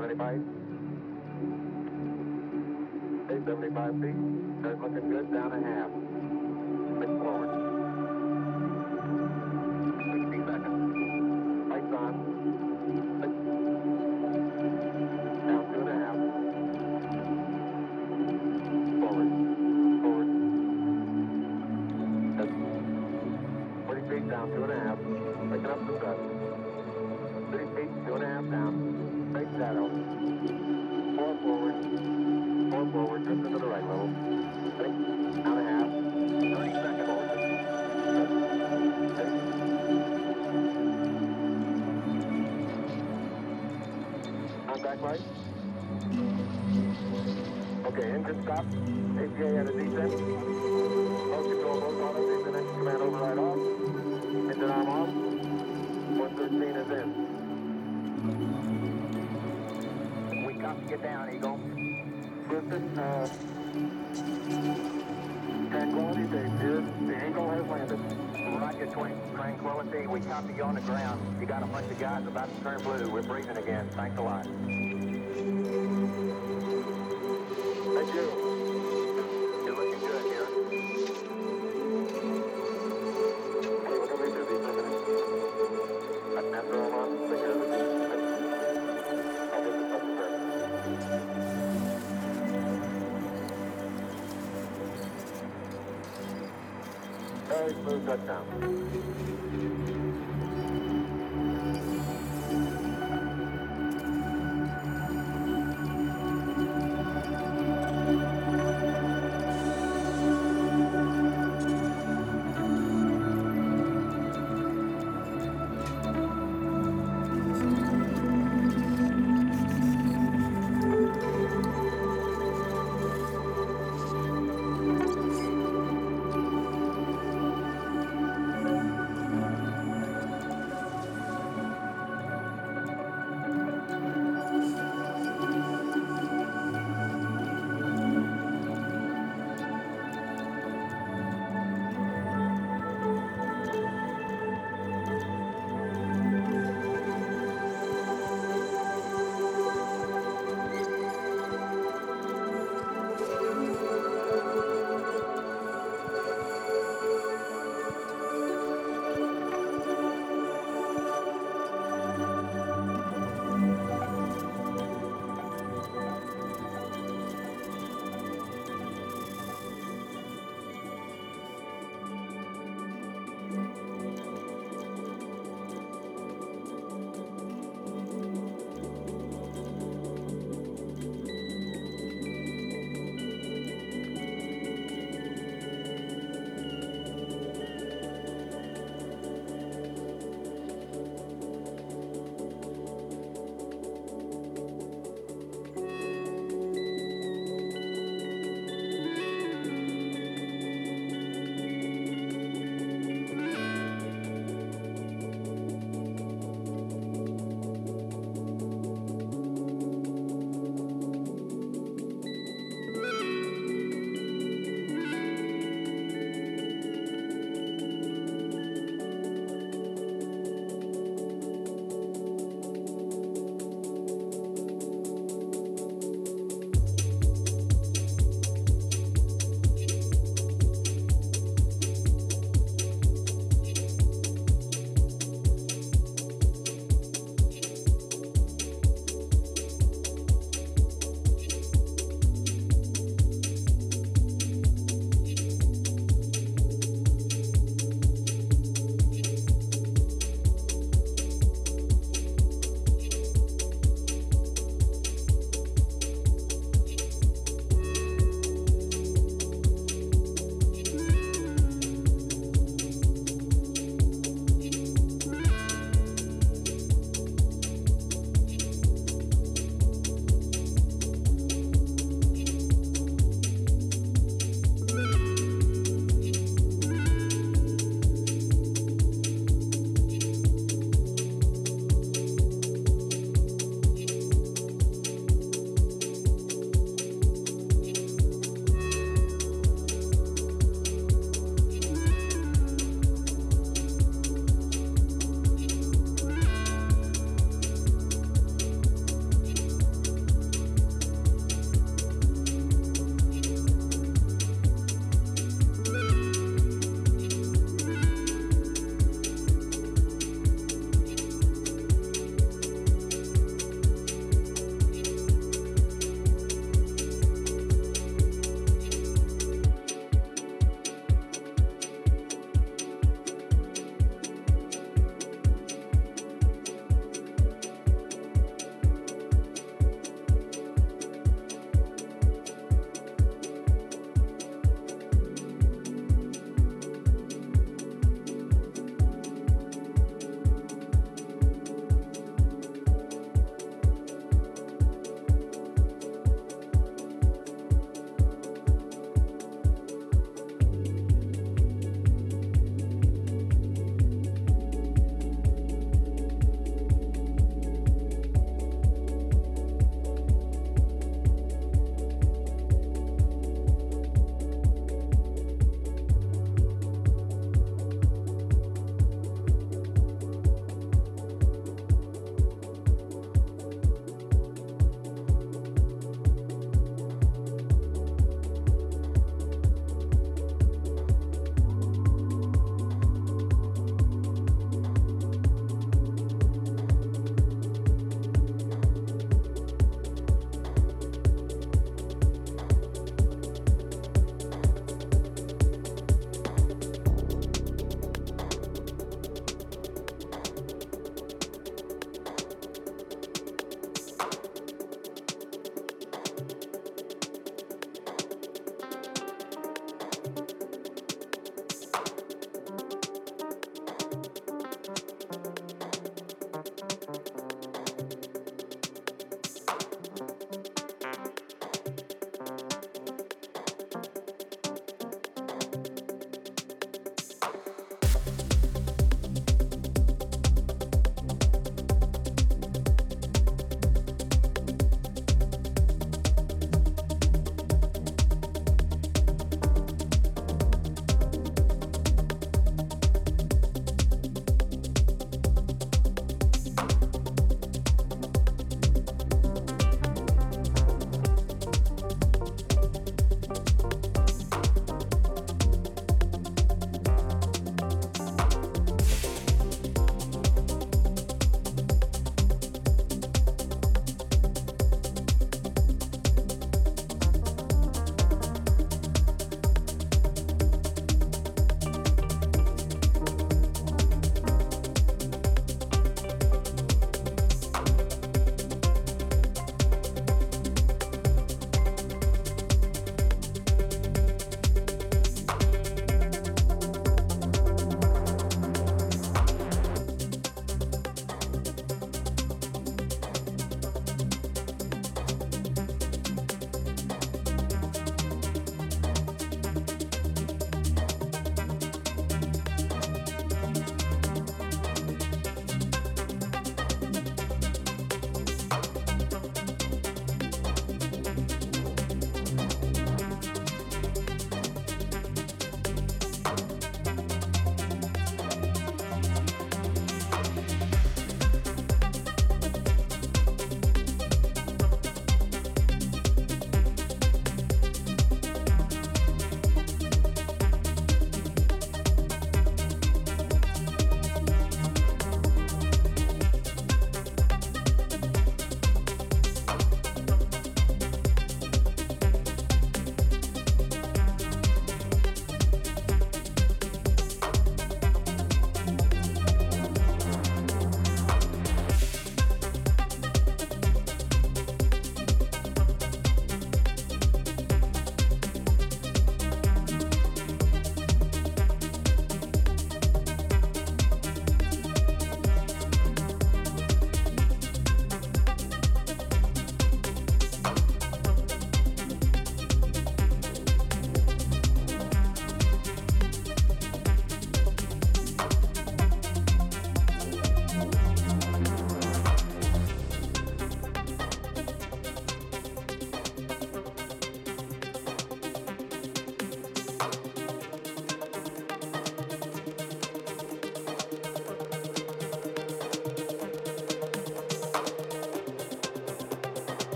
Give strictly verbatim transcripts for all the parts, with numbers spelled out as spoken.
seventy-five. Stay seventy-five feet. Start looking good down a half. Look forward. sixty seconds. Lights on. Six. Down two and a half. Forward. Forward. Seven. forty feet down two and a half. Picking up two guns. thirty feet, two and a half down. Right shadow. Four forward. Four forward. Just into the right level. Six. Out a half. thirty seconds. Forward. Six. On back right. Okay, engine stop. A P A at a descent. Both control, both autos. Engine engine command override off. Engine arm off. one thirteen is in. Copy, get down, Eagle. Listen, uh, Tranquility Base here. The Eagle has landed. Roger, Tranquility. We copy you on the ground. You got a bunch of guys about to turn blue. We're breathing again. Thanks a lot. Thank you. You're looking good here. Hey, we're going to be busy for a minute. I'd have to hold on. Take care of the team. Very smooth touchdown.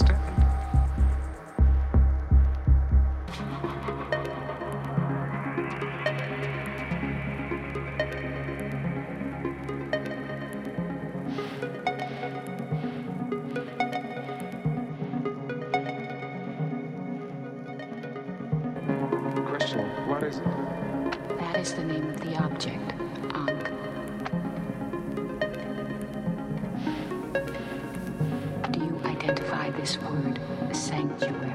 understand. Question, what is it? That is the name of the object, Ankh. This word, sanctuary.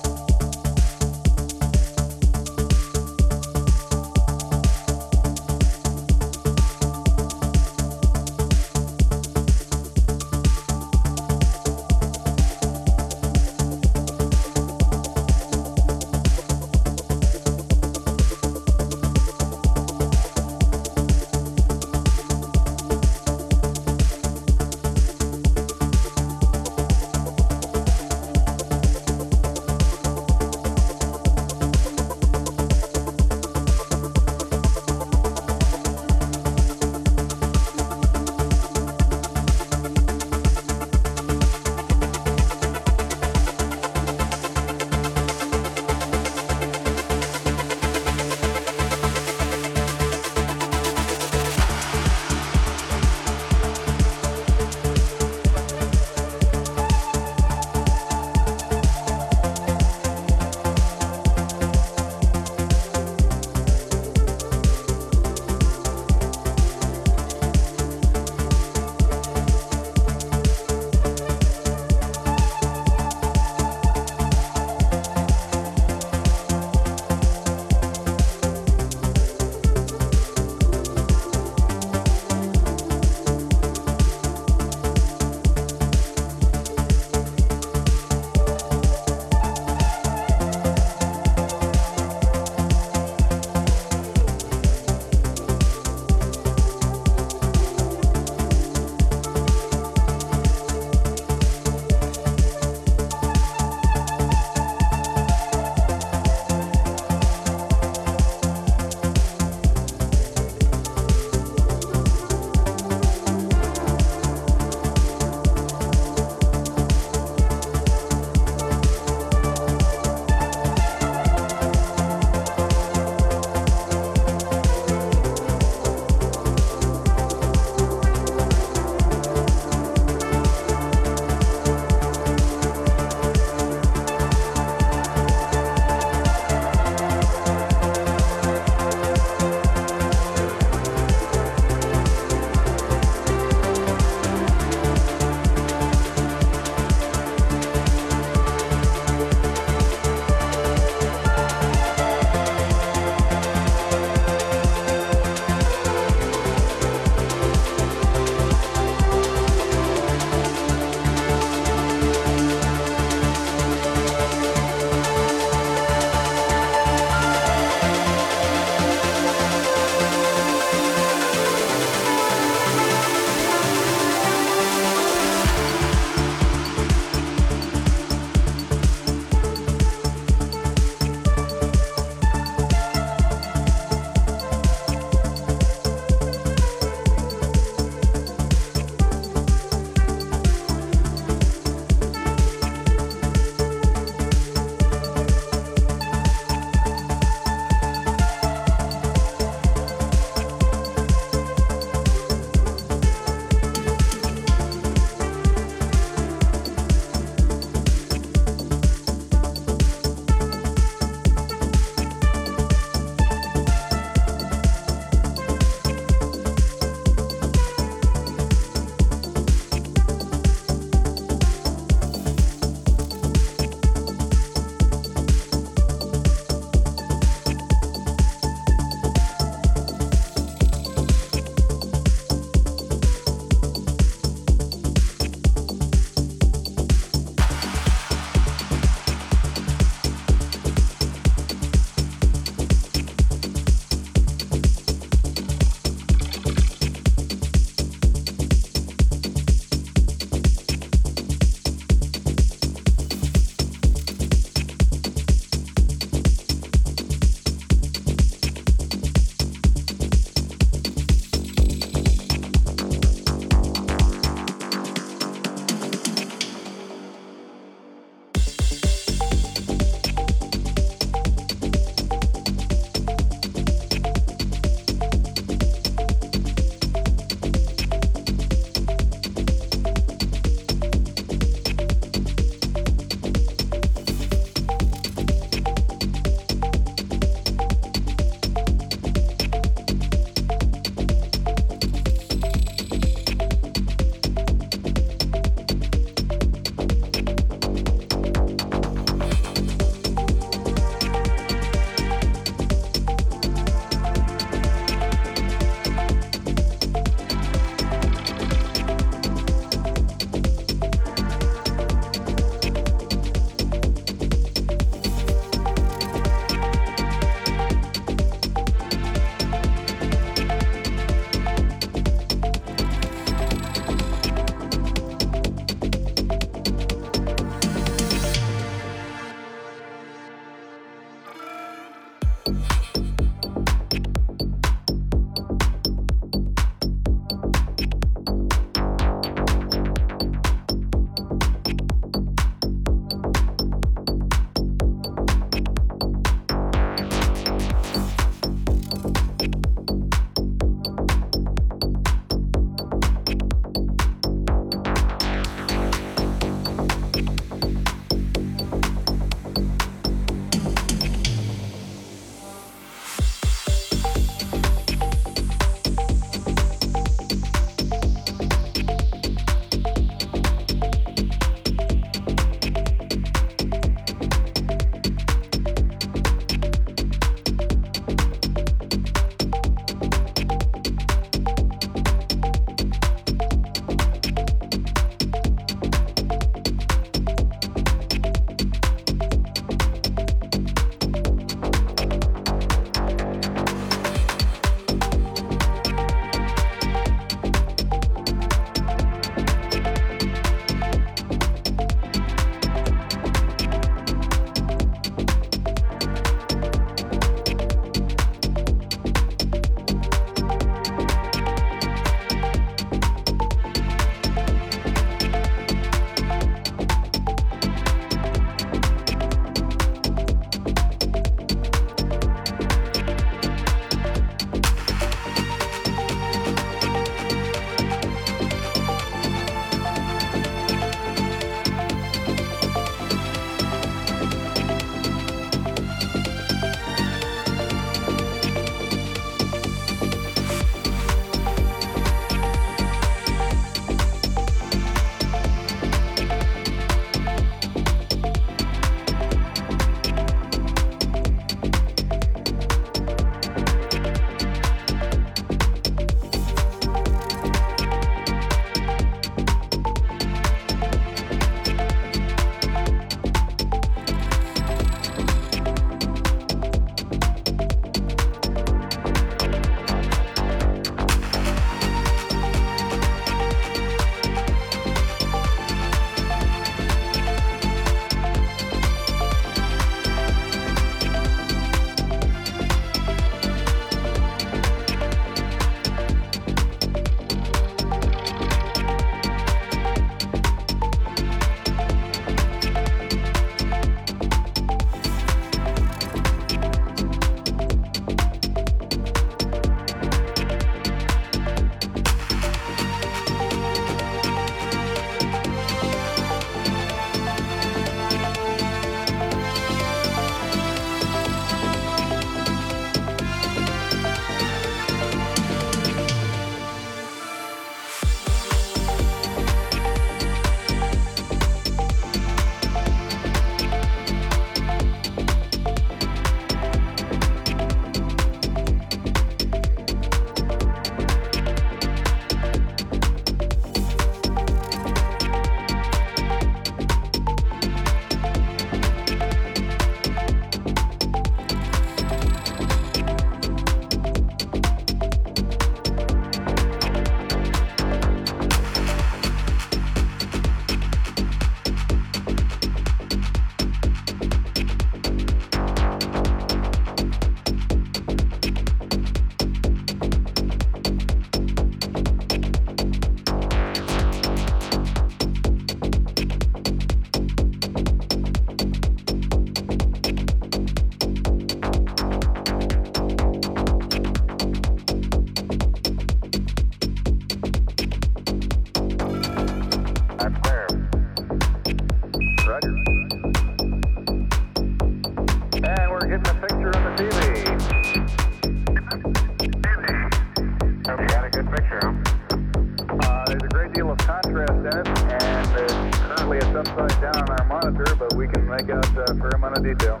on a detail.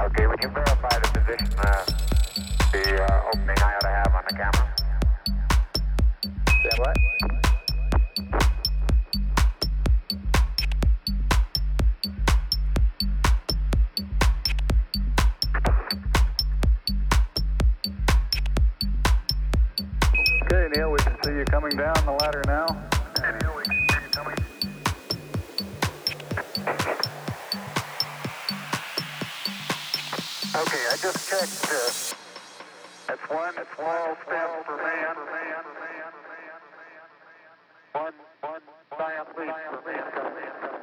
Okay, would you verify the position, uh, the uh, opening I ought to have on the camera? Say what? Coming down the ladder now. Okay, I just checked this. That's one small step for man, one, one giant leap for mankind.